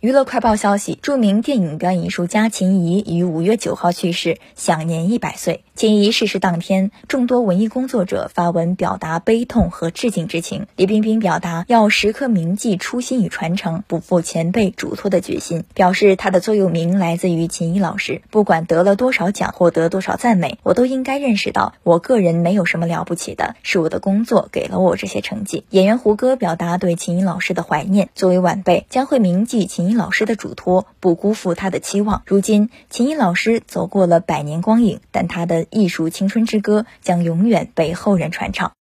娱乐快报消息，著名电影表演艺术家秦怡于5月9号去世，享年100岁。秦怡逝世当天，众多文艺工作者发文表达悲痛和致敬之情。李冰冰表达要时刻铭记初心与传承，不负前辈嘱托的决心，表示他的座右铭来自于秦怡老师：不管得了多少奖，获得多少赞美，我都应该认识到，我个人没有什么了不起的，是我的工作给了我这些成绩。演员胡歌表达对秦怡老师的怀念，作为晚辈，将会铭记秦怡老师的嘱托，不辜负他的期望。如今，秦怡老师走过了百年光影，但他的艺术青春之歌将永远被后人传唱。